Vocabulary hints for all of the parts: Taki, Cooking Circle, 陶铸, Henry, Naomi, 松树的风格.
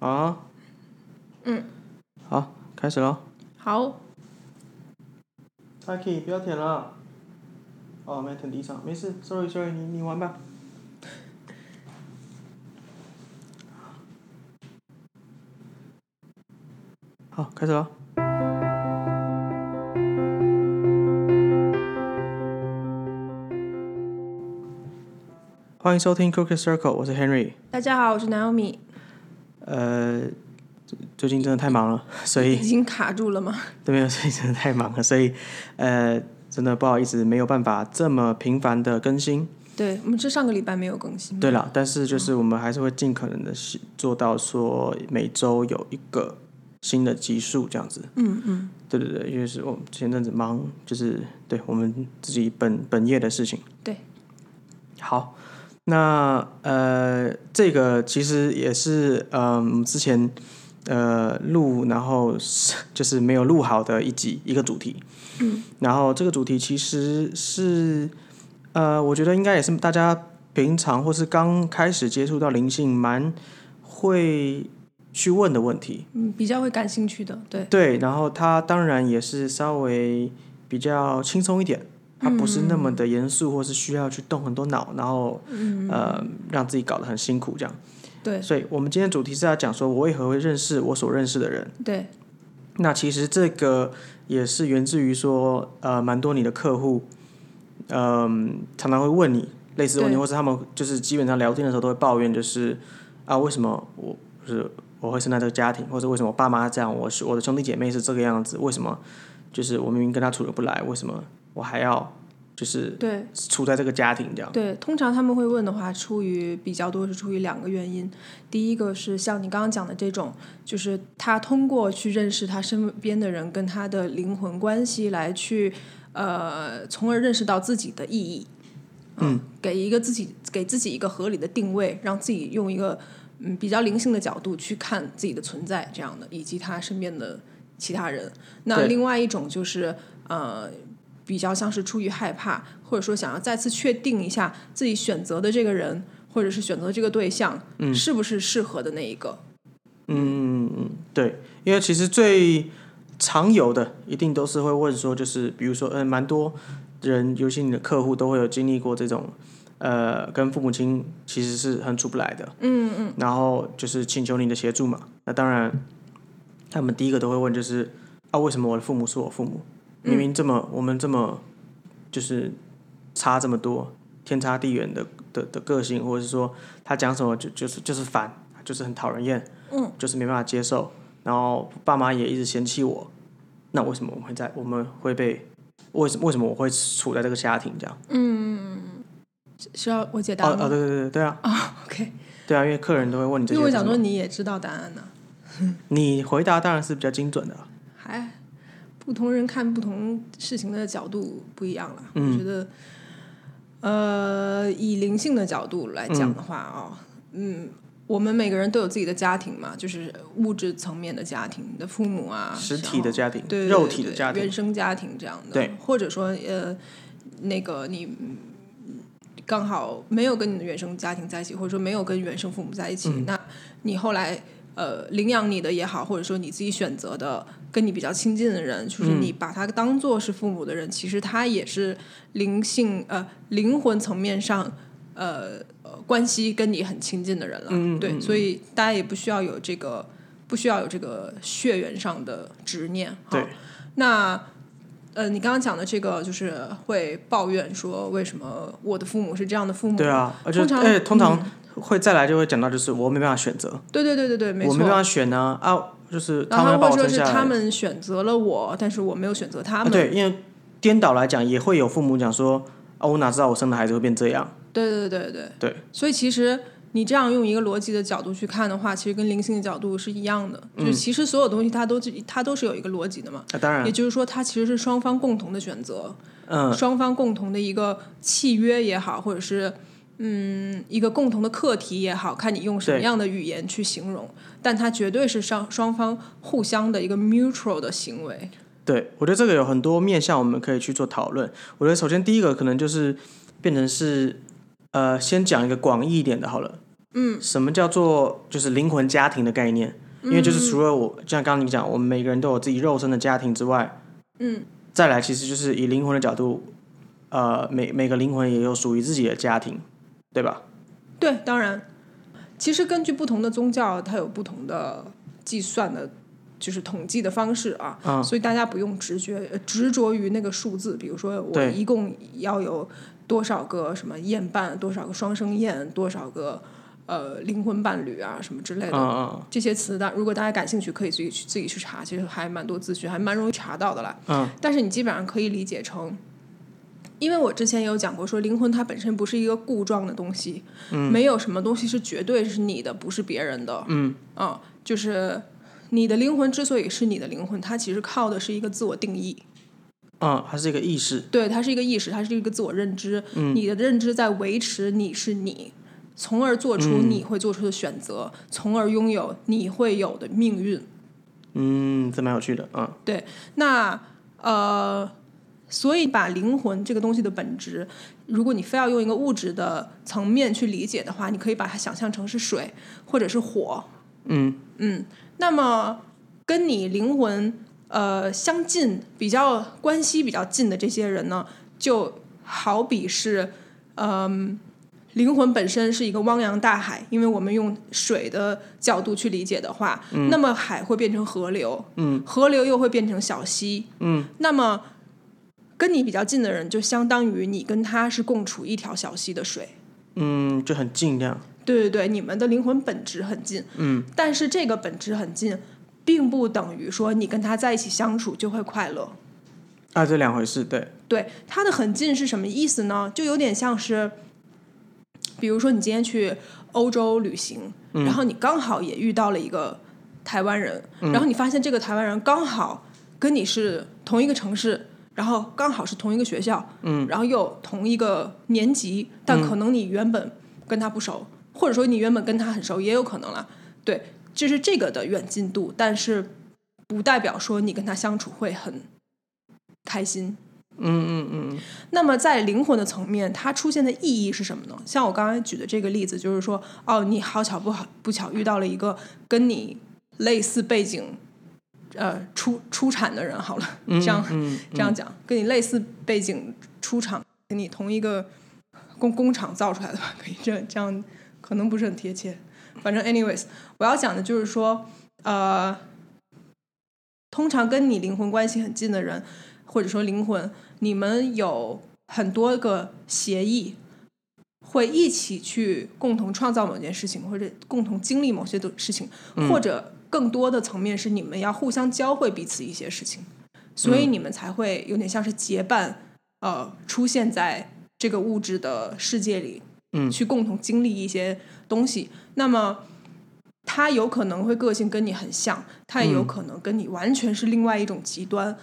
啊，嗯，好，开始咯。好。Taki， 不要舔了。哦，没舔地上，没事 ，sorry， 你玩吧。好，开始咯。欢迎收听 Cooking Circle， 我是 Henry。大家好，我是 Naomi。最近真的太忙了，所以已经卡住了吗？对，没有，最近真的太忙了，所以真的不好意思，没有办法这么频繁的更新。对，我们这上个礼拜没有更新。对了，但是就是我们还是会尽可能的做到说每周有一个新的集数这样子。嗯嗯。对对对，因为是我们前阵子忙，就是对我们自己本业的事情。对。好。那这个其实也是之前录然后就是没有录好的一个主题，然后这个主题其实是我觉得应该也是大家平常或是刚开始接触到灵性蛮会去问的问题，比较会感兴趣的，对对，然后它当然也是稍微比较轻松一点。它不是那么的严肃，或是需要去动很多脑，然后让自己搞得很辛苦这样。对，所以我们今天的主题是要讲说我为何会认识我所认识的人。对，那其实这个也是源自于说蛮多你的客户常常会问你类似的问题，或是他们就是基本上聊天的时候都会抱怨，就是啊为什么我会生在这个家庭，或者为什么我爸妈这样，我的兄弟姐妹是这个样子，为什么就是我明明跟他处得不来，为什么我还要就是处在这个家庭这样。 对，通常他们会问的话比较多是出于两个原因。第一个是像你刚刚讲的这种，就是他通过去认识他身边的人跟他的灵魂关系来去从而认识到自己的意义，给自己一个合理的定位，让自己用一个比较灵性的角度去看自己的存在这样的，以及他身边的其他人。那另外一种就是比较像是出于害怕，或者说想要再次确定一下自己选择的这个人或者是选择这个对象，是不是适合的那一个。对，因为其实最常有的一定都是会问说，就是比如说蛮多人尤其你的客户都会有经历过这种跟父母亲其实是很处不来的，然后就是请求你的协助嘛。那当然他们第一个都会问就是啊为什么我的父母是我父母，明明我们这么就是差这么多，天差地远的个性，或者是说他讲什么就是烦，就是很讨人厌，就是没办法接受，然后爸妈也一直嫌弃我，那为什么我们会被为什么我会处在这个家庭这样？需要我解答吗？对啊。OK。对啊，因为客人都会问你这些。因为我想说你也知道答案呢。你回答当然是比较精准的。不同人看不同事情的角度不一样了，我觉得，以灵性的角度来讲的话，我们每个人都有自己的家庭嘛，就是物质层面的家庭，你的父母啊，实体的家庭，对，肉体的家庭，原生家庭这样的，对，或者说那个你刚好没有跟你的原生家庭在一起，或者说没有跟原生父母在一起，那你后来。领养你的也好，或者说你自己选择的跟你比较亲近的人，就是你把他当作是父母的人，其实他也是灵魂层面上关系跟你很亲近的人了，对，所以大家也不需要有这个血缘上的执念。对，那你刚刚讲的这个就是会抱怨说为什么我的父母是这样的父母？对啊，通常会再来就会讲到就是我没办法选择，对，没错，我没办法选啊就是他们要把我生下来，然后他们会说是他们选择了我，但是我没有选择他们，对，因为颠倒来讲也会有父母讲说我哪知道我生的孩子会变这样，对，所以其实你这样用一个逻辑的角度去看的话，其实跟灵性的角度是一样的，就是其实所有东西它都是有一个逻辑的嘛，当然，也就是说它其实是双方共同的选择，双方共同的一个契约也好，或者是一个共同的课题也好，看你用什么样的语言去形容，但它绝对是双方互相的一个 mutual 的行为。对，我觉得这个有很多面向我们可以去做讨论。我觉得首先第一个可能就是变成是先讲一个广义一点的好了，嗯，什么叫做就是灵魂家庭的概念？因为就是除了我像刚刚你讲，我们每个人都有自己肉身的家庭之外，嗯，再来其实就是以灵魂的角度，每个灵魂也有属于自己的家庭，对吧？对，当然，其实根据不同的宗教，它有不同的计算的，就是统计的方式啊，嗯，所以大家不用执着于那个数字，比如说我一共要有多少个什么宴伴，多少个双生宴，多少个。灵魂伴侣啊什么之类的，这些词如果大家感兴趣可以自己去查，其实还蛮多资讯，还蛮容易查到的啦。但是你基本上可以理解成，因为我之前有讲过说灵魂它本身不是一个固状的东西，没有什么东西是绝对是你的，不是别人的。就是你的灵魂之所以是你的灵魂，它其实靠的是一个自我定义。它是一个意识。对，它是一个意识，它是一个自我认知。你的认知在维持你是你，从而做出你会做出的选择，从而拥有你会有的命运。这蛮有趣的。对，那所以把灵魂这个东西的本质，如果你非要用一个物质的层面去理解的话，你可以把它想象成是水或者是火。那么跟你灵魂相近、比较关系比较近的这些人呢，就好比是灵魂本身是一个汪洋大海，因为我们用水的角度去理解的话，那么海会变成河流，河流又会变成小溪，那么跟你比较近的人就相当于你跟他是共处一条小溪的水，就很近这样。对对对，你们的灵魂本质很近，但是这个本质很近，并不等于说你跟他在一起相处就会快乐啊，这两回事。对对，他的很近是什么意思呢？就有点像是。比如说你今天去欧洲旅行，然后你刚好也遇到了一个台湾人，然后你发现这个台湾人刚好跟你是同一个城市，然后刚好是同一个学校，然后又同一个年级，但可能你原本跟他不熟，或者说你原本跟他很熟也有可能啦。对，就是这个的远近度，但是不代表说你跟他相处会很开心。那么在灵魂的层面，它出现的意义是什么呢？像我刚才举的这个例子，就是说，你好巧不巧遇到了一个跟你类似背景，出产的人好了，这样讲，跟你类似背景出厂，跟你同一个工厂造出来的吧，可以这样可能不是很贴切。反正 anyways， 我要讲的就是说，通常跟你灵魂关系很近的人。或者说灵魂，你们有很多个协议，会一起去共同创造某件事情，或者共同经历某些事情，或者更多的层面是你们要互相教会彼此一些事情，所以你们才会有点像是结伴，出现在这个物质的世界里，去共同经历一些东西。那么他有可能会个性跟你很像，他也有可能跟你完全是另外一种极端。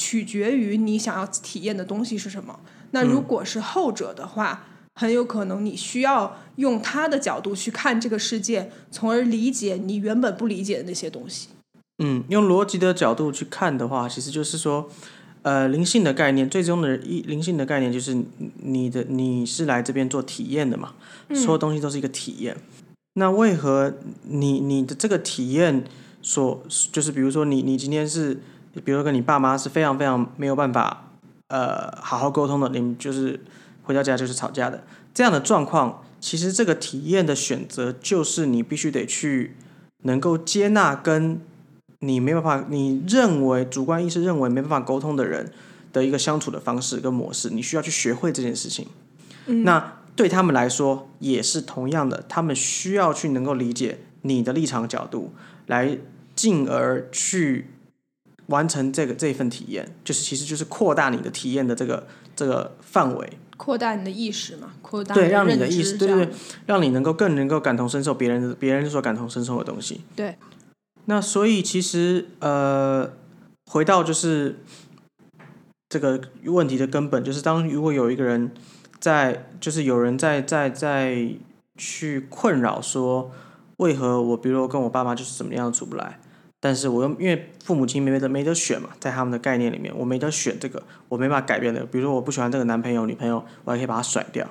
取决于你想要体验的东西是什么。那如果是后者的话，很有可能你需要用他的角度去看这个世界，从而理解你原本不理解的那些东西。用逻辑的角度去看的话，其实就是说，灵性的概念，最终的灵性的概念就是你是来这边做体验的嘛，所有东西都是一个体验。那为何你的这个体验就是比如说你今天是。比如说跟你爸妈是非常非常没有办法好好沟通的，你们就是回到家就是吵架的这样的状况，其实这个体验的选择就是你必须得去能够接纳跟你没办法，你认为主观意识认为没办法沟通的人的一个相处的方式跟模式，你需要去学会这件事情。那对他们来说也是同样的，他们需要去能够理解你的立场角度，来进而去完成这一份体验，就是其实就是扩大你的体验的这个范围，扩大你的意识嘛，扩大你的认知，对，让你的意识，对对对，让你能够更能够感同身受别人所感同身受的东西。对，那所以其实回到就是这个问题的根本，就是当如果有一个人有人在去困扰说为何我比如说跟我爸妈就是怎么样出不来。但是我又因为父母亲没得选嘛，在他们的概念里面，我没得选这个，我没办法改变的。比如说我不喜欢这个男朋友、女朋友，我还可以把他甩掉。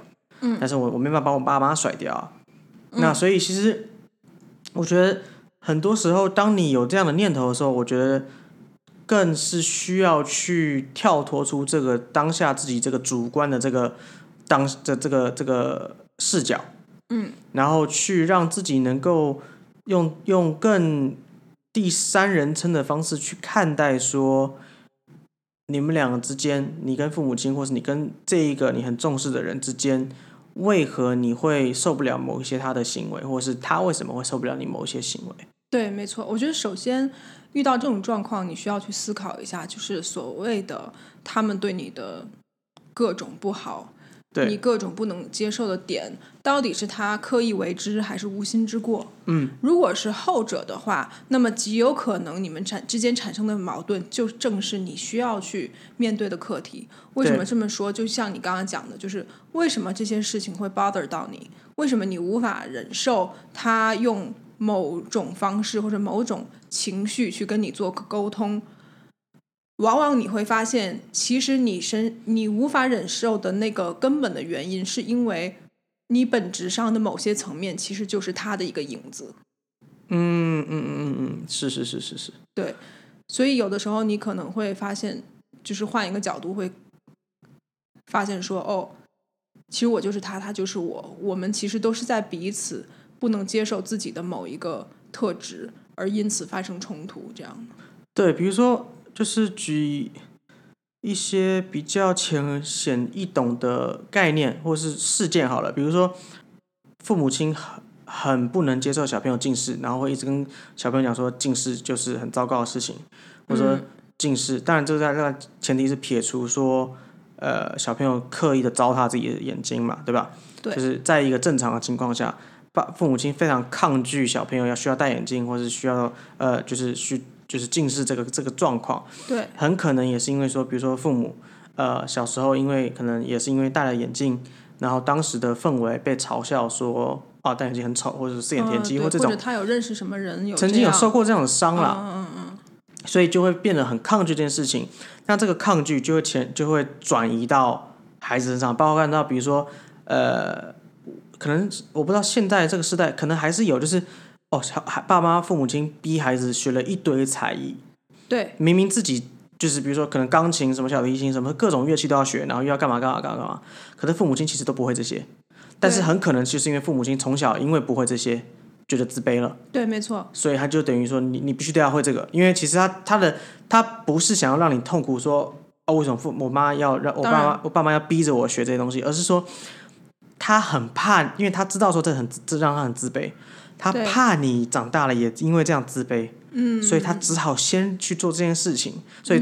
但是我没办法把我爸妈甩掉啊。那所以其实我觉得很多时候当你有这样的念头的时候，我觉得更是需要去跳脱出这个当下自己这个主观的这个当这个视角，然后去让自己能够用更第三人称的方式去看待说你们两个之间，你跟父母亲或是你跟这一个你很重视的人之间，为何你会受不了某一些他的行为，或是他为什么会受不了你某一些行为。对，没错。我觉得首先遇到这种状况，你需要去思考一下，就是所谓的他们对你的各种不好，对你各种不能接受的点，到底是他刻意为之还是无心之过。如果是后者的话，那么极有可能你们之间产生的矛盾就正是你需要去面对的课题。为什么这么说，就像你刚刚讲的，就是为什么这些事情会 bother 到你，为什么你无法忍受他用某种方式或者某种情绪去跟你做沟通。往往你会发现，其实你无法忍受的那个根本的原因，是因为你本质上的某些层面其实就是他的一个影子。是。对，所以有的时候你可能会发现，就是换一个角度会发现说，哦，其实我就是他，他就是我，我们其实都是在彼此不能接受自己的某一个特质，而因此发生冲突，这样。对，比如说。就是举一些比较浅显易懂的概念或是事件好了，比如说父母亲 很不能接受小朋友近视，然后会一直跟小朋友讲说近视就是很糟糕的事情，或者说近视，当然这个前提是撇除说小朋友刻意的糟蹋自己的眼睛嘛，对吧？对，就是在一个正常的情况下，父母亲非常抗拒小朋友需要戴眼镜，或是需要就是近视这个状况。对，很可能也是因为说，比如说父母小时候因为可能也是因为戴了眼镜，然后当时的氛围被嘲笑说啊戴眼镜很丑，或者四眼田鸡，或这种，或者他有认识什么人曾经有受过这样的伤啦，所以就会变得很抗拒这件事情。那这个抗拒就会转移到孩子身上，包括看到比如说可能我不知道现在这个时代可能还是有就是。哦，爸妈父母亲逼孩子学了一堆才艺，对，明明自己就是比如说可能钢琴什么小提琴什么各种乐器都要学，然后又要干嘛，可是父母亲其实都不会这些，但是很可能就是因为父母亲从小因为不会这些觉得自卑了，对，没错，所以他就等于说你必须都要会这个，因为其实他不是想要让你痛苦说哦为什么我妈要让我爸妈要逼着我学这些东西，而是说他很怕，因为他知道说这让他很自卑。他怕你长大了也因为这样自卑，所以他只好先去做这件事情。所以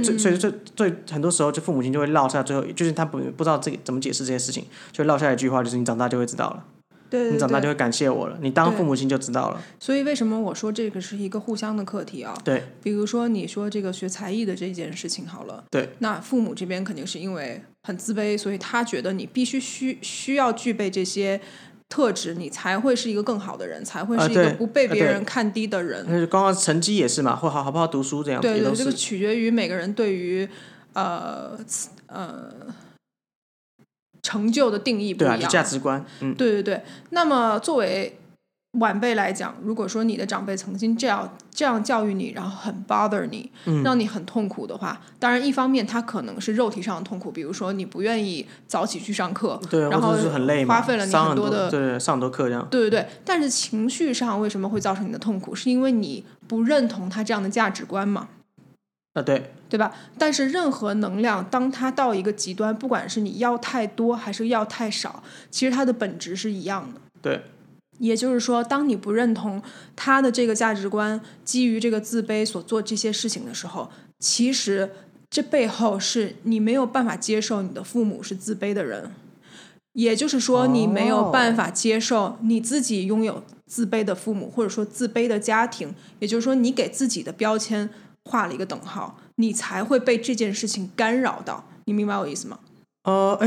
很多时候，就父母亲就会落下最后，就是他不知道这个怎么解释这件事情，就落下一句话，就是你长大就会知道了，对，你长大就会感谢我了，你当父母亲就知道了。所以为什么我说这个是一个互相的课题啊？对，比如说你说这个学才艺的这件事情好了，对，那父母这边肯定是因为很自卑，所以他觉得你必须需要具备这些。特质你才会是一个更好的人，才会是一个不被别人看低的人。刚刚成绩也是嘛，或好不好读书这样子。对，这个取决于每个人对于成就的定义不一样，对啊，价值观。对。那么作为晚辈来讲，如果说你的长辈曾经这样教育你，然后很 bother 你，让你很痛苦的话，当然一方面他可能是肉体上的痛苦，比如说你不愿意早起去上课，对，然后很累嘛，花费了你很多的上很多课这样，对。但是情绪上为什么会造成你的痛苦，是因为你不认同他这样的价值观嘛？对吧？但是任何能量，当它到一个极端，不管是你要太多还是要太少，其实它的本质是一样的。对。也就是说，当你不认同他的这个价值观，基于这个自卑所做这些事情的时候，其实这背后是你没有办法接受你的父母是自卑的人，也就是说你没有办法接受你自己拥有自卑的父母，或者说自卑的家庭，也就是说你给自己的标签画了一个等号，你才会被这件事情干扰到，你明白我意思吗？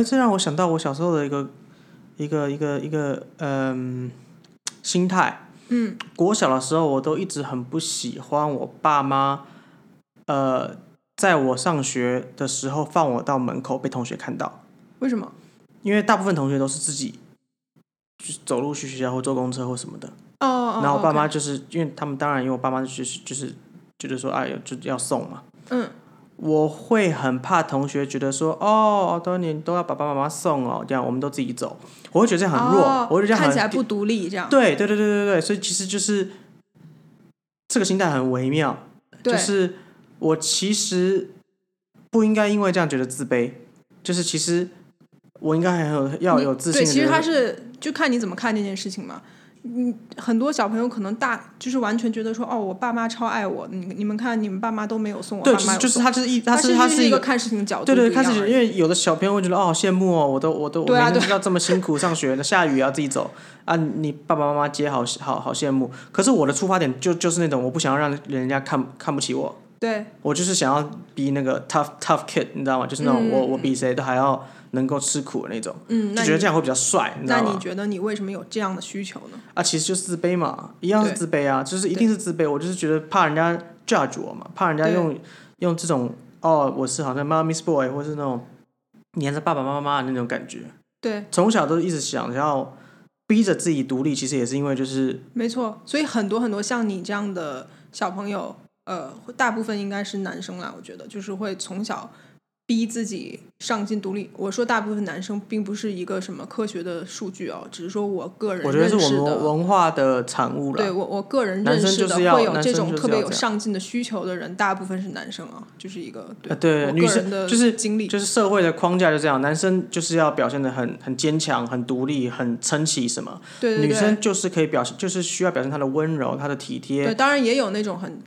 这让我想到我小时候的一个心态。国小的时候我都一直很不喜欢我爸妈在我上学的时候放我到门口被同学看到。为什么？因为大部分同学都是自己走路去学校或坐公车或什么的。哦。然后我爸妈就是、okay. 因为他们当然因为我爸妈就是觉得说哎就要送嘛。嗯。我会很怕同学觉得说哦，都要把爸爸妈妈送哦，这样我们都自己走，我会觉得这样很弱，哦、我会觉得这样看起来不独立，这样对，所以其实就是这个心态很微妙，就是我其实不应该因为这样觉得自卑，就是其实我应该要有自信的。对，其实他是就看你怎么看这件事情嘛。很多小朋友可能就是完全觉得说哦，我爸妈超爱我，你们看你们爸妈都没有送我，对，爸妈有送就是他是一个看事情的角度，对，看事情，因为有的小朋友会觉得哦，好羡慕哦，我每天知道这么辛苦上学，下雨也要自己走啊，你爸爸妈妈接好羡慕。可是我的出发点就是那种我不想要让人家看不起我，对，我就是想要比那个 tough kid， 你知道吗？就是那种我比谁都还要能够吃苦的那种，嗯，就觉得这样会比较帅，你知道吗？那你觉得你为什么有这样的需求呢？啊，其实就是自卑嘛，一样是自卑啊，就是一定是自卑。我就是觉得怕人家 judge 我嘛，怕人家用这种哦，我是好像 mommy's boy， 或是那种黏着爸爸妈妈的那种感觉。对，从小都一直想要逼着自己独立，其实也是因为就是没错，所以很多很多像你这样的小朋友。大部分应该是男生啦，我觉得就是会从小逼自己上进独立。我说大部分男生并不是一个什么科学的数据哦，只是说我个人认识的，我觉得是我们文化的产物啦。对，我个人认识的会有这种特别有上进的需求的人，大部分是男生啊，就是一个对女生的经历、就是社会的框架就这样，男生就是要表现得很坚强、很独立、很撑起什么，对，女生就是可以表现，就是需要表现她的温柔、她的体贴。对，当然也有那种很。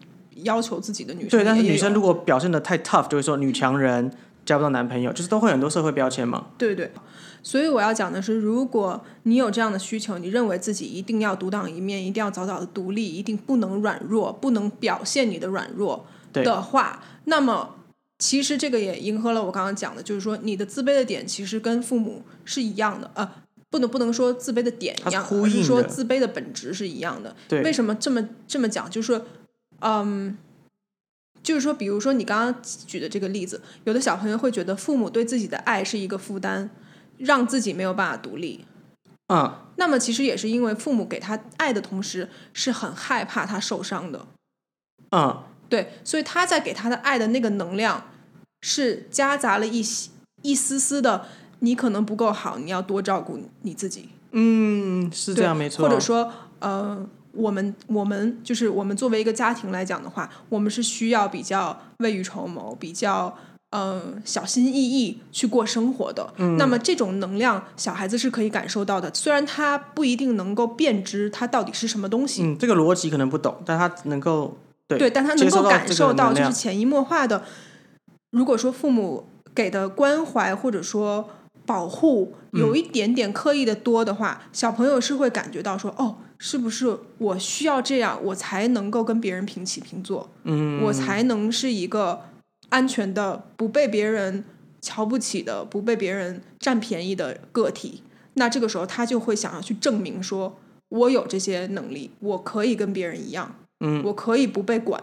要求自己的女生，对，但是女生如果表现得太 tough 就会说女强人交不到男朋友，就是都会很多社会标签嘛，对，所以我要讲的是，如果你有这样的需求，你认为自己一定要独当一面，一定要早早的独立，一定不能软弱，不能表现你的软弱的话，那么其实这个也迎合了我刚刚讲的，就是说你的自卑的点其实跟父母是一样的不能说自卑的点一样，而是说自卑的本质是一样的。对，为什么这么讲，就是就是说比如说你刚刚举的这个例子，有的小朋友会觉得父母对自己的爱是一个负担，让自己没有办法独立那么其实也是因为父母给他爱的同时是很害怕他受伤的对，所以他在给他的爱的那个能量是夹杂了一丝丝的你可能不够好，你要多照顾你自己，是这样没错。或者说我们就是我们作为一个家庭来讲的话，我们是需要比较未雨绸缪，比较小心翼翼去过生活的那么这种能量小孩子是可以感受到的，虽然他不一定能够辨知它到底是什么东西这个逻辑可能不懂，但他能够对，但他能够感受到，就是潜移默化的，如果说父母给的关怀或者说保护有一点点刻意的多的话小朋友是会感觉到说哦，是不是我需要这样我才能够跟别人平起平坐我才能是一个安全的不被别人瞧不起的不被别人占便宜的个体，那这个时候他就会想要去证明说我有这些能力，我可以跟别人一样我可以不被管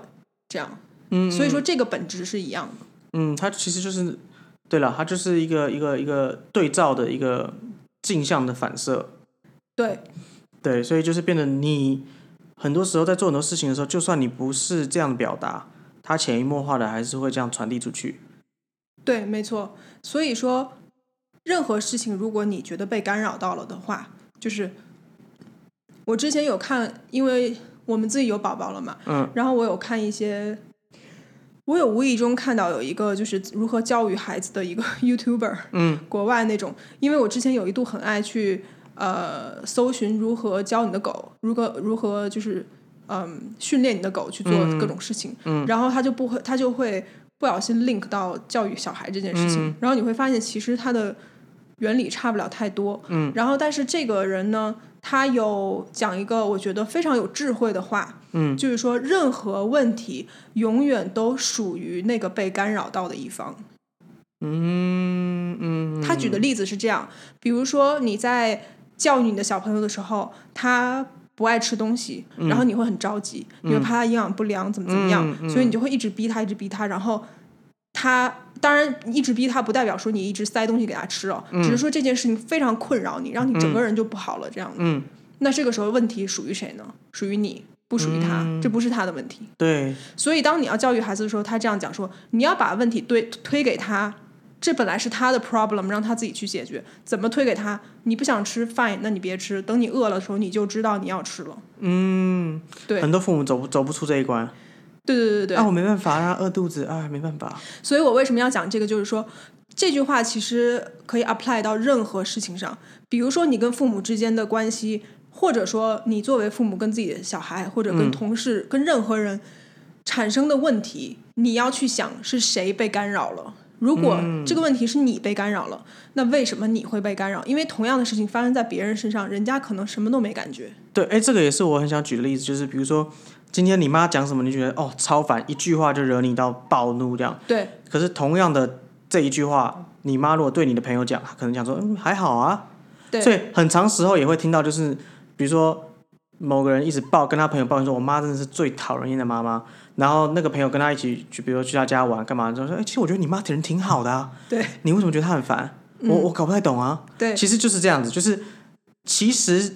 这样所以说这个本质是一样的他其实就是对了，它就是一个对照的一个镜像的反射。对，所以就是变得你很多时候在做很多事情的时候，就算你不是这样表达，它潜移默化的还是会这样传递出去。对，没错。所以说，任何事情如果你觉得被干扰到了的话，就是我之前有看，因为我们自己有宝宝了嘛，然后我有看一些。我有无意中看到有一个就是如何教育孩子的一个 YouTuber 国外那种，因为我之前有一度很爱去搜寻如何教你的狗，如何就是训练你的狗去做各种事情然后他就会不小心 link 到教育小孩这件事情然后你会发现其实他的原理差不了太多然后但是这个人呢他有讲一个我觉得非常有智慧的话就是说任何问题永远都属于那个被干扰到的一方他举的例子是这样，比如说你在教育你的小朋友的时候他不爱吃东西然后你会很着急你会怕他营养不良怎么样所以你就会一直逼他然后他当然一直逼他不代表说你一直塞东西给他吃哦，只是说这件事情非常困扰你，让你整个人就不好了这样子。那这个时候问题属于谁呢？属于你，不属于他，这不是他的问题。对，所以当你要教育孩子的时候，他这样讲说，你要把问题推给他，这本来是他的 problem， 让他自己去解决。怎么推给他？你不想吃 fine， 那你别吃，等你饿了的时候你就知道你要吃了。对，很多父母走不出这一关。对对对对啊，我没办法让他饿肚子啊，没办法。所以我为什么要讲这个，就是说这句话其实可以 apply 到任何事情上，比如说你跟父母之间的关系，或者说你作为父母跟自己的小孩，或者跟同事，跟任何人产生的问题，你要去想是谁被干扰了。如果这个问题是你被干扰了，那为什么你会被干扰？因为同样的事情发生在别人身上，人家可能什么都没感觉。对，哎，这个也是我很想举的例子，就是比如说今天你妈讲什么你觉得哦超烦，一句话就惹你到暴怒这样。对。可是同样的这一句话，你妈如果对你的朋友讲，可能讲说还好啊。对。所以很长时候也会听到，就是比如说某个人一直跟他朋友抱怨说我妈真的是最讨人厌的妈妈，然后那个朋友跟他一起去，比如说去他家玩干嘛，就说其实我觉得你妈人挺好的啊，对，你为什么觉得她很烦？我搞不太懂啊。对，其实就是这样子，就是其实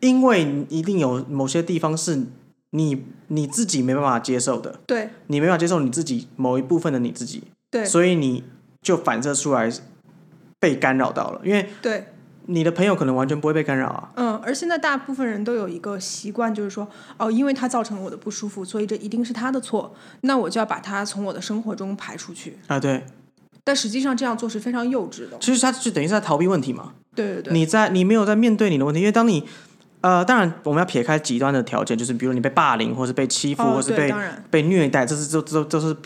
因为一定有某些地方是你自己没办法接受的，对，你没办法接受你自己某一部分的你自己，对，所以你就反射出来被干扰到了，因为对。你的朋友可能完全不会被干扰啊。而现在大部分人都有一个习惯，就是说哦，因为他造成我的不舒服，所以这一定是他的错，那我就要把他从我的生活中排出去啊。对，但实际上这样做是非常幼稚的。其实他就等于是在逃避问题嘛。对对对，你没有在面对你的问题，因为当你当然我们要撇开极端的条件，就是比如你被霸凌，或是被欺负，或是被虐待，这是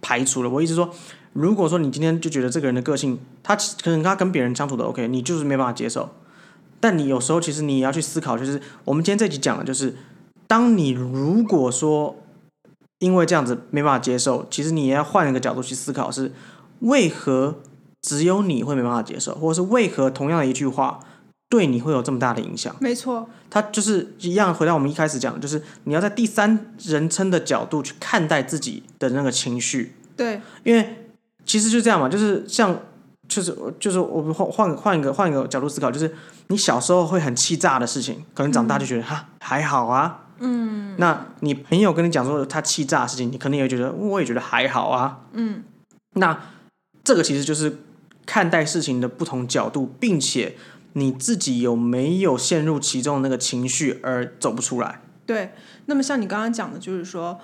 排除了。我一直说，如果说你今天就觉得这个人的个性，他可能他跟别人相处的 OK， 你就是没办法接受。但你有时候其实你也要去思考，就是我们今天这集讲的就是，当你如果说因为这样子没办法接受，其实你也要换一个角度去思考，是为何只有你会没办法接受，或者是为何同样的一句话对你会有这么大的影响。没错，它就是一样回到我们一开始讲的，就是你要在第三人称的角度去看待自己的那个情绪。对，因为其实就这样嘛，就是像就是我们换一个角度思考，就是你小时候会很气炸的事情，可能长大就觉得哈还好啊。那你朋友跟你讲说他气炸的事情，你肯定也会觉得我也觉得还好啊。那这个其实就是看待事情的不同角度，并且你自己有没有陷入其中的那个情绪而走不出来。对，那么像你刚刚讲的，就是说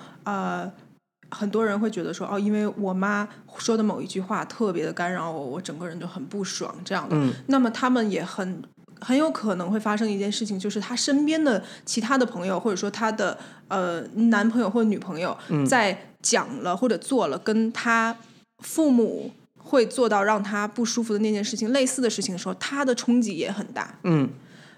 很多人会觉得说哦，因为我妈说的某一句话特别的干扰我，我整个人就很不爽这样的。那么他们也很有可能会发生一件事情，就是他身边的其他的朋友，或者说他的男朋友或女朋友，在讲了或者做了跟他父母会做到让他不舒服的那件事情类似的事情的时候，他的冲击也很大。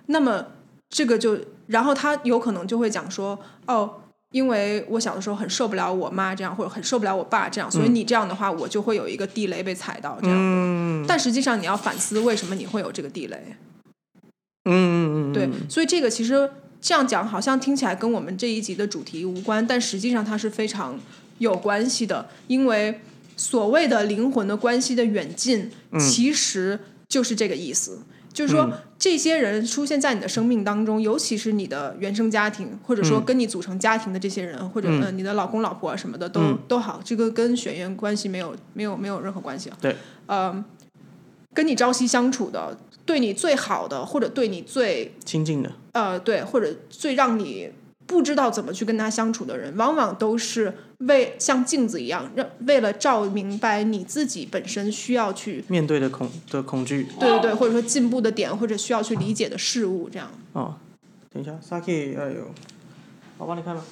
那么这个就，然后他有可能就会讲说哦，因为我小的时候很受不了我妈这样，或者很受不了我爸这样，所以你这样的话我就会有一个地雷被踩到这样的。但实际上你要反思为什么你会有这个地雷。对，所以这个其实这样讲好像听起来跟我们这一集的主题无关，但实际上它是非常有关系的，因为所谓的灵魂的关系的远近，其实就是这个意思。就是说这些人出现在你的生命当中，尤其是你的原生家庭，或者说跟你组成家庭的这些人，或者你的老公老婆什么的都好，这个跟血缘关系没有任何关系。对，跟你朝夕相处的，对你最好的，或者对你最亲近的，对，或者最让你不知道怎么去跟他相处的人，往往都是像镜子一样，为了照明白你自己本身需要去面对的恐惧，对对对，或者说进步的点，或者需要去理解的事物，这样。哦，等一下 ，Saki， 哎呦，我帮你看吧。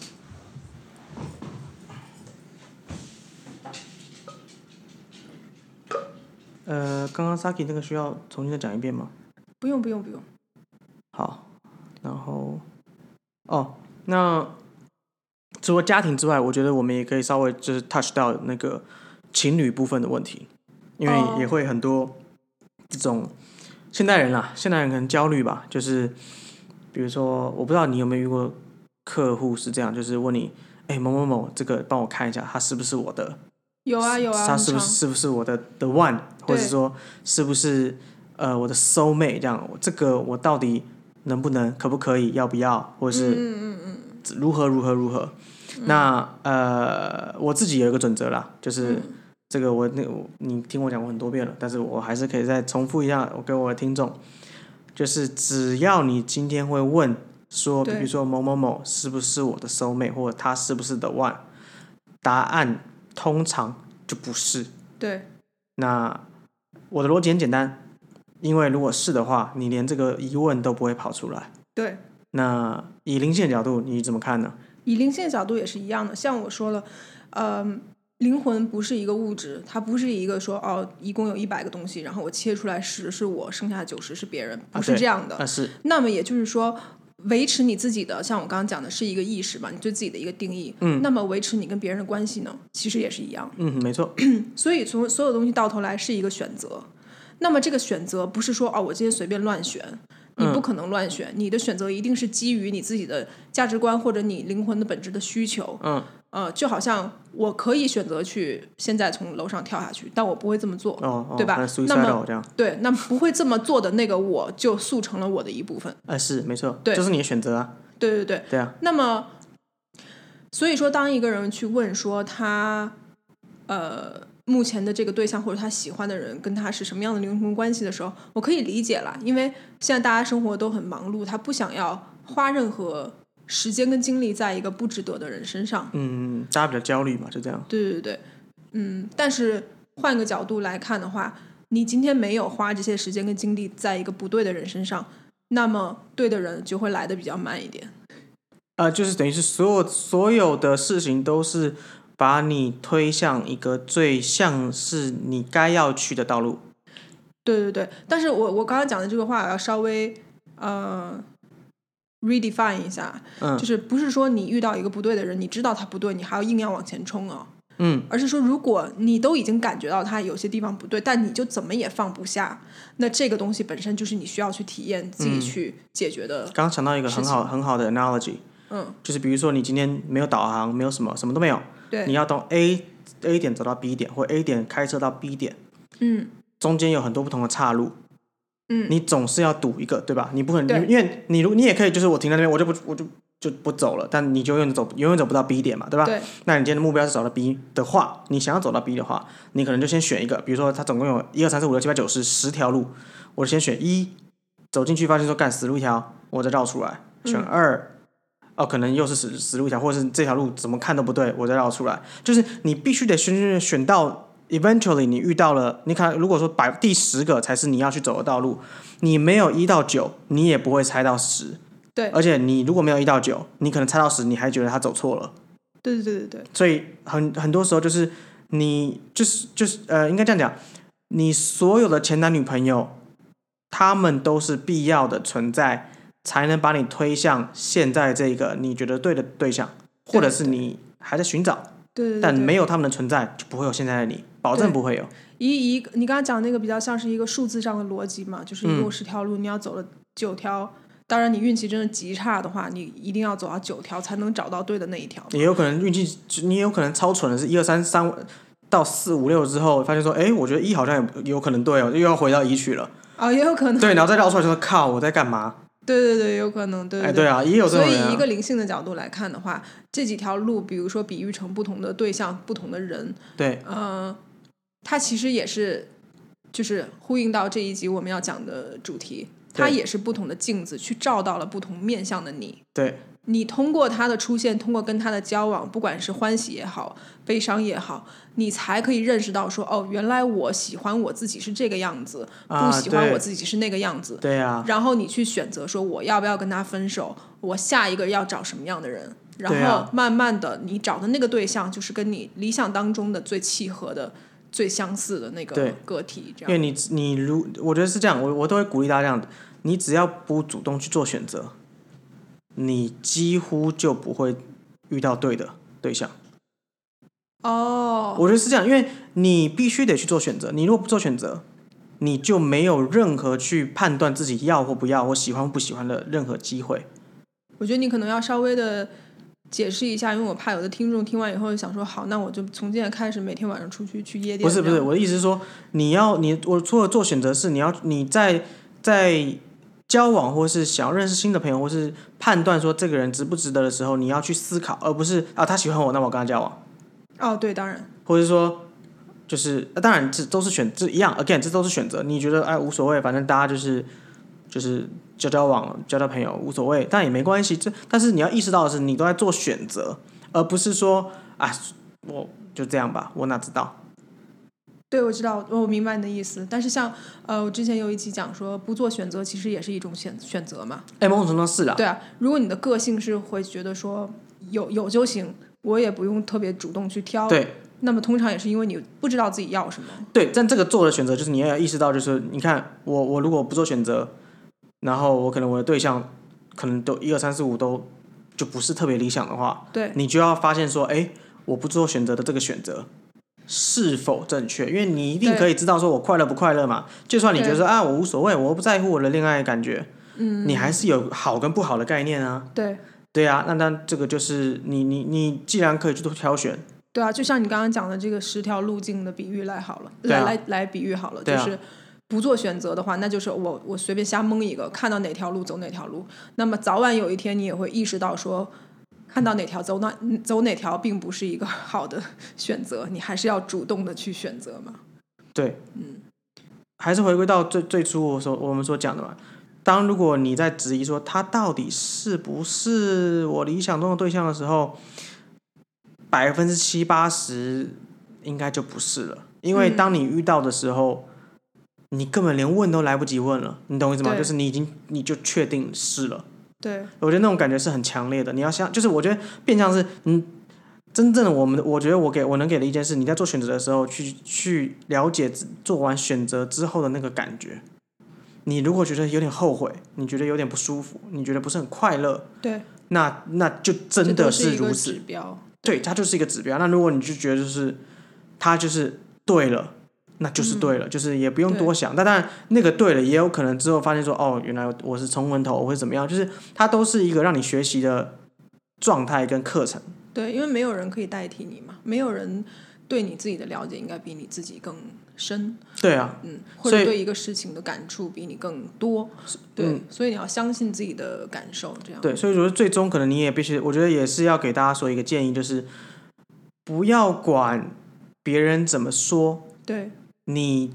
刚刚 Saki 那个需要重新再讲一遍吗？不用，不用，不用。好，然后，哦。那除了家庭之外，我觉得我们也可以稍微就是 touch 到那个情侣部分的问题，因为也会很多这种现代人啦，现代人可能焦虑吧，就是比如说，我不知道你有没有遇过客户是这样，就是问你，哎，某某某，这个帮我看一下，他是不是我的？有啊有啊，他是不是我的 the one， 或者说是不是我的 soul mate， 这样这个我到底能不能，可不可以，要不要，或者是如何。那我自己有一个准则啦，就是这个你听我讲过很多遍了，但是我还是可以再重复一下，我给我的听众，就是只要你今天会问说，比如说某某某是不是我的 soul mate， 或者他是不是 the one， 答案通常就不是。对。那我的逻辑很简单，因为如果是的话，你连这个疑问都不会跑出来。对。那以灵性的角度你怎么看呢？以灵性的角度也是一样的，像我说了，灵魂不是一个物质，它不是一个说哦，一共有100个东西，然后我切出来10是我，剩下90是别人，不是这样的。是。那么也就是说，维持你自己的，像我刚刚讲的是一个意识嘛，你对自己的一个定义。那么维持你跟别人的关系呢，其实也是一样。没错。所以从所有东西到头来是一个选择。那么这个选择不是说哦，我今天随便乱选。你不可能乱选，你的选择一定是基于你自己的价值观或者你灵魂的本质的需求。就好像我可以选择去现在从楼上跳下去，但我不会这么做，对吧？那么对，那不会这么做的那个我就塑成了我的一部分。是没错，对，就是你的选择啊。对啊。那么，所以说，当一个人去问说他目前的这个对象或者他喜欢的人跟他是什么样的灵魂关系的时候，我可以理解了，因为现在大家生活都很忙碌，他不想要花任何时间跟精力在一个不值得的人身上。大家比较焦虑嘛，就这样。对。但是换个角度来看的话，你今天没有花这些时间跟精力在一个不对的人身上，那么对的人就会来得比较慢一点。就是等于是所有的事情都是把你推向一个最像是你该要去的道路。对。但是我刚刚讲的这个话要稍微redefine 一下，就是不是说你遇到一个不对的人，你知道他不对，你还要硬要往前冲啊。而是说如果你都已经感觉到他有些地方不对，但你就怎么也放不下，那这个东西本身就是你需要去体验，自己去解决的。刚想到一个很好的 analogy，就是比如说你今天没有导航，没有什么都没有。对，你要从 A 点走到 B 点，或 A 点开车到 B 点，中间有很多不同的岔路，你总是要赌一个，对吧？你不可能，因为你也可以，就是我停在那边，我就不走了，但你就永远走不到 B 点嘛，对吧？对。那你今天的目标是走到 B 的话，你想要走到 B 的话，你可能就先选一个，比如说它总共有1、2、3、4、5、6、7、8、9、10条路，我先选1，走进去发现说干死路一条，我再绕出来，选2。可能又是死路一条，或者是这条路怎么看都不对，我再绕出来。就是你必须得选到 eventually 你遇到了，你看如果说第10个才是你要去走的道路，你没有1到9，你也不会猜到10。对，而且你如果没有1到9，你可能猜到10，你还觉得他走错了。对。所以很多时候就是你应该这样讲，你所有的前男女朋友，他们都是必要的存在。才能把你推向现在这个你觉得对的对象，或者是你还在寻找。对，但没有他们的存在就不会有现在的你，保证不会有。你刚刚讲那个比较像是一个数字上的逻辑嘛，就是一共10条路，你要走了9条，当然你运气真的极差的话，你一定要走到9条才能找到对的那一条。也有可能运气，你有可能超蠢的是1、2、3到4、5、6之后发现说，我觉得1好像也有可能对，又要回到1去了。也有可能。对，然后再绕出来就说靠，我在干嘛？对，有可能。对，也有这种人。所以一个灵性的角度来看的话，这几条路比如说比喻成不同的对象，不同的人。对，它其实也是就是呼应到这一集我们要讲的主题，它也是不同的镜子去照到了不同面向的你。对，你通过它的出现，通过跟它的交往，不管是欢喜也好，悲伤也好，你才可以认识到说，原来我喜欢我自己是这个样子，不喜欢我自己是那个样子。对啊。然后你去选择说我要不要跟他分手，我下一个要找什么样的人，然后慢慢的你找的那个对象就是跟你理想当中的最契合的、最相似的那个个体。这样。因为我觉得是这样，我都会鼓励大家这样的，你只要不主动去做选择，你几乎就不会遇到对的对象。我觉得是这样，因为你必须得去做选择，你如果不做选择，你就没有任何去判断自己要或不要或喜欢或不喜欢的任何机会。我觉得你可能要稍微的解释一下，因为我怕有的听众听完以后想说，好，那我就从今天开始每天晚上出去去夜店。不是，我的意思是说，我除了做选择是你在交往或是想要认识新的朋友，或是判断说这个人值不值得的时候，你要去思考，而不是啊他喜欢我，那我跟他交往。哦，对，当然。或者说，就是当然这都是这一样 ，again 这都是选择。你觉得哎无所谓，反正大家就是。交往交朋友无所谓，但也没关系。但是你要意识到的是，你都在做选择，而不是说啊，我就这样吧，我哪知道？对，我知道，我明白你的意思。但是像我之前有一期讲说，不做选择其实也是一种选择嘛。哎，某种程度是的。对啊，如果你的个性是会觉得说有就行，我也不用特别主动去挑。对。那么通常也是因为你不知道自己要什么。对，但这个做的选择就是你要意识到，就是你看我如果不做选择。然后我的对象可能都一二三四五都就不是特别理想的话，对，你就要发现说，哎，我不做选择的这个选择是否正确？因为你一定可以知道说我快乐不快乐嘛。就算你觉得说啊我无所谓，我不在乎我的恋爱感觉，嗯，你还是有好跟不好的概念啊。对，对啊，那这个就是你既然可以去做挑选，对啊，就像你刚刚讲的这个10条路径的比喻来好了，对啊，来比喻好了，对啊，就是。不做选择的话，那就是我随便瞎蒙一个，看到哪条路走哪条路。那么早晚有一天你也会意识到说，看到哪条走哪条并不是一个好的选择，你还是要主动的去选择嘛。对，嗯，还是回归到最初我们所讲的嘛。当如果你在质疑说他到底是不是我理想中的对象的时候，70-80%应该就不是了，因为当你遇到的时候。你根本连问都来不及问了，你懂我意思吗？就是你就确定是了。对，我觉得那种感觉是很强烈的。你要想，就是我觉得变相是，真正的我觉得我能给的意见是，你在做选择的时候去了解做完选择之后的那个感觉。你如果觉得有点后悔，你觉得有点不舒服，你觉得不是很快乐，对，那就真的是如此。指标，对，它就是一个指标。那如果你就觉得就是它就是对了。那就是对了，就是也不用多想。但当然，那个对了，也有可能之后发现说，哦，原来我是冲昏头，或者怎么样，就是它都是一个让你学习的状态跟课程。对，因为没有人可以代替你嘛，没有人对你自己的了解应该比你自己更深。对啊，嗯，或者对一个事情的感触比你更多。对，所以你要相信自己的感受，这样。对，所以说最终可能你也必须，我觉得也是要给大家说一个建议，就是不要管别人怎么说。对。你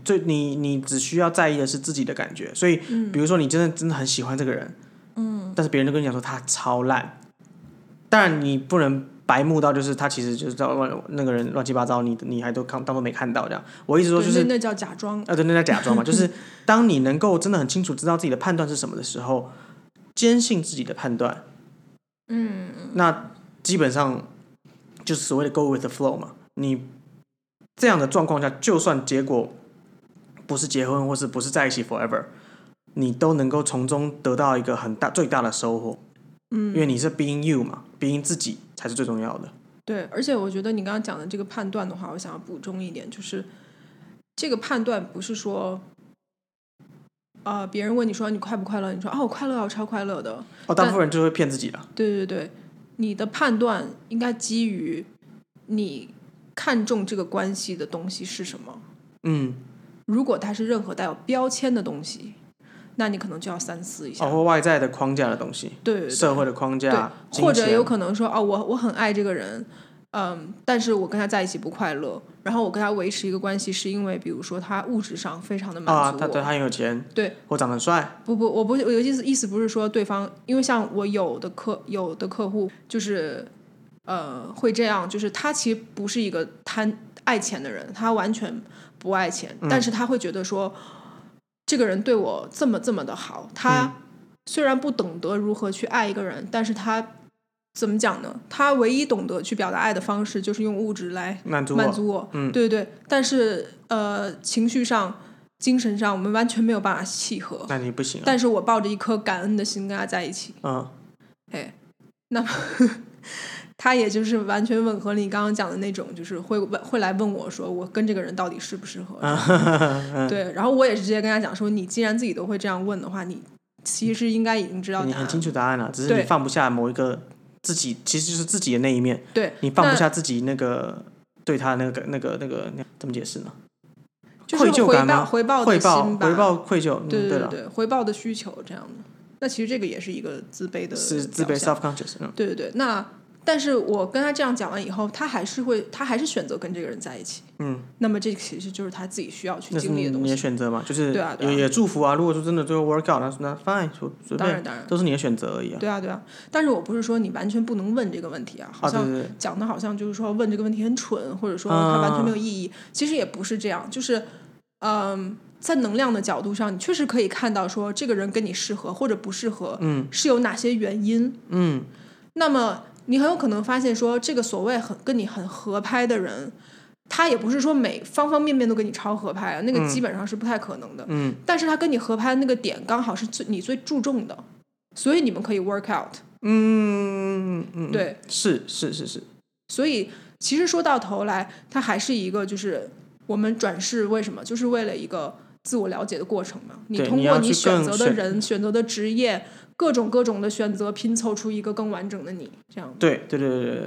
只需要在意的是自己的感觉，所以，比如说你真的很喜欢这个人，嗯，但是别人就跟你讲说他超烂，当然你不能白目到就是他其实就是那个人乱七八糟，你还都当作没看到这样。我一直说就是那叫假装，对，那叫假装嘛，就是当你能够真的很清楚知道自己的判断是什么的时候，坚信自己的判断，嗯，那基本上就是所谓的 go with the flow 嘛，你。这样的状况下，就算结果不是结婚，或是不是在一起 forever， 你都能够从中得到一个最大的收获。嗯，因为你是 being you 嘛 ，being 自己才是最重要的。对，而且我觉得你刚刚讲的这个判断的话，我想要补充一点，就是这个判断不是说，别人问你说你快不快乐，你说啊我快乐，我超快乐的。哦，大部分人就会骗自己了。对，你的判断应该基于你。看重这个关系的东西是什么？嗯，如果它是任何带有标签的东西，那你可能就要三思一下。或外在的框架的东西，对，社会的框架，或者有可能说哦，我很爱这个人，但是我跟他在一起不快乐，然后我跟他维持一个关系是因为，比如说他物质上非常的满足我，他很有钱，对，我长得帅，不，我有意思不是说对方，因为像我有的客户就是。会这样，就是他其实不是一个爱钱的人，他完全不爱钱，但是他会觉得说，这个人对我这么的好，他虽然不懂得如何去爱一个人，但是他怎么讲呢？他唯一懂得去表达爱的方式就是用物质来满足我，对，但是情绪上。精神上我们完全没有办法契合，那你不行啊。但是我抱着一颗感恩的心跟他在一起，那么。他也就是完全吻合你刚刚讲的那种，就是会来问我说我跟这个人到底适不适合对，然后我也是直接跟他讲说，你既然自己都会这样问的话，你其实应该已经知道答案，你很清楚答案了，只是你放不下某一个自己其实就是自己的那一面，对，你放不下自己那个对他那个怎么解释呢？愧疚感吗？回报愧疚，对对 对,、嗯、对了，回报的需求这样的。那其实这个也是一个自卑的，是自卑 self-conscious、嗯、对对对。那但是我跟他这样讲完以后，他还是选择跟这个人在一起，嗯，那么这其实就是他自己需要去经历的东西。那是你的选择嘛，就是对啊，也祝福啊。如果说真的就 work out， 那 fine， 随便，当然都是你的选择而已啊。对啊对啊，但是我不是说你完全不能问这个问题啊，好像讲的好像就是说问这个问题很蠢，或者说它完全没有意义，其实也不是这样，就是在能量的角度上，你确实可以看到说这个人跟你适合或者不适合，嗯，是有哪些原因，嗯，那么你很有可能发现说这个所谓跟你很合拍的人，他也不是说每方方面面都跟你超合拍啊，那个基本上是不太可能的，嗯，但是他跟你合拍的那个点刚好是你最注重的，所以你们可以 work out。 嗯嗯，对，是。所以其实说到头来，它还是一个就是我们转世为什么，就是为了一个自我了解的过程嘛。你通过你选择的人，选择的职业，各种的选择拼凑出一个更完整的你，这样。对，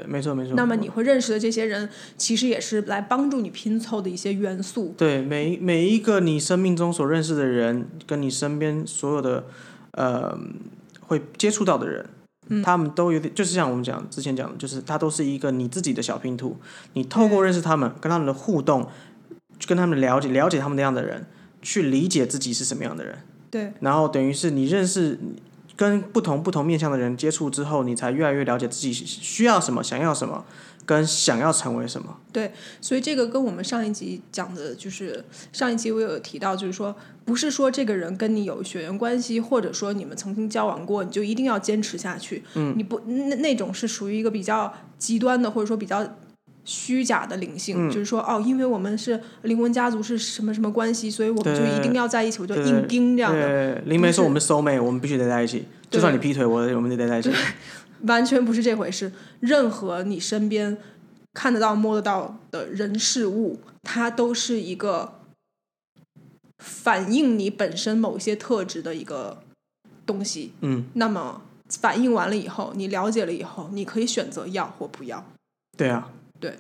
没错。那么你会认识的这些人，其实也是来帮助你拼凑的一些元素。对，每一个你生命中所认识的人，跟你身边所有的会接触到的人，嗯，他们都有点，就是像我们讲之前讲的，就是他都是一个你自己的小拼图。你透过认识他们，跟他们的互动，跟他们了解他们那样的人，去理解自己是什么样的人。对，然后等于是你认识。跟不同面向的人接触之后，你才越来越了解自己需要什么，想要什么，跟想要成为什么。对，所以这个跟我们上一集讲的，就是上一集我有提到，就是说不是说这个人跟你有血缘关系，或者说你们曾经交往过，你就一定要坚持下去，嗯，你不 那种是属于一个比较极端的，或者说比较虚假的灵性，嗯，就是说哦，因为我们是灵魂家族是什么什么关系，所以我们就一定要在一起，我就硬盯这样的。灵媒说我们收妹，我们必须得在一起，就算你劈腿我们得在一起，完全不是这回事。任何你身边看得到摸得到的人事物，它都是一个反映你本身某些特质的一个东西，嗯，那么反映完了以后，你了解了以后，你可以选择要或不要。对啊，对，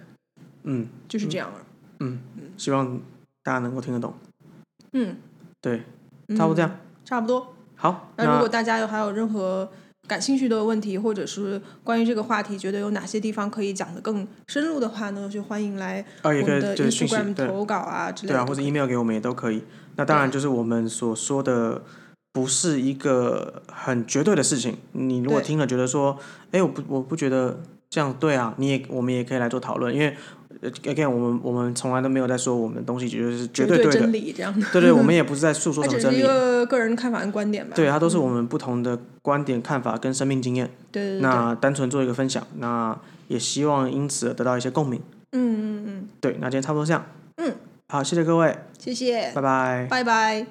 嗯，就是这样了，嗯嗯，希望大家能够听得懂，嗯，对，差不多这样，差不多。好，那如果大家还有任何感兴趣的问题，或者是关于这个话题觉得有哪些地方可以讲得更深入的话呢，就欢迎来我们的 Instagram 投稿啊之类的，对啊，或者 email 给我们也都可以。那当然就是我们所说的不是一个很绝对的事情，你如果听了觉得说哎，我不觉得这样对啊，我们也可以来做讨论，因为 again 我们从来都没有在说我们的东西就是绝对对的真理这样的，对，我们也不是在诉说什么真理，它只是一个个人看法跟观点吧，对，它都是我们不同的观点，看法跟生命经验，对，那单纯做一个分享，那也希望因此得到一些共鸣，嗯嗯嗯，对，那今天差不多这样，嗯，好，谢谢各位，谢谢，拜拜，拜拜。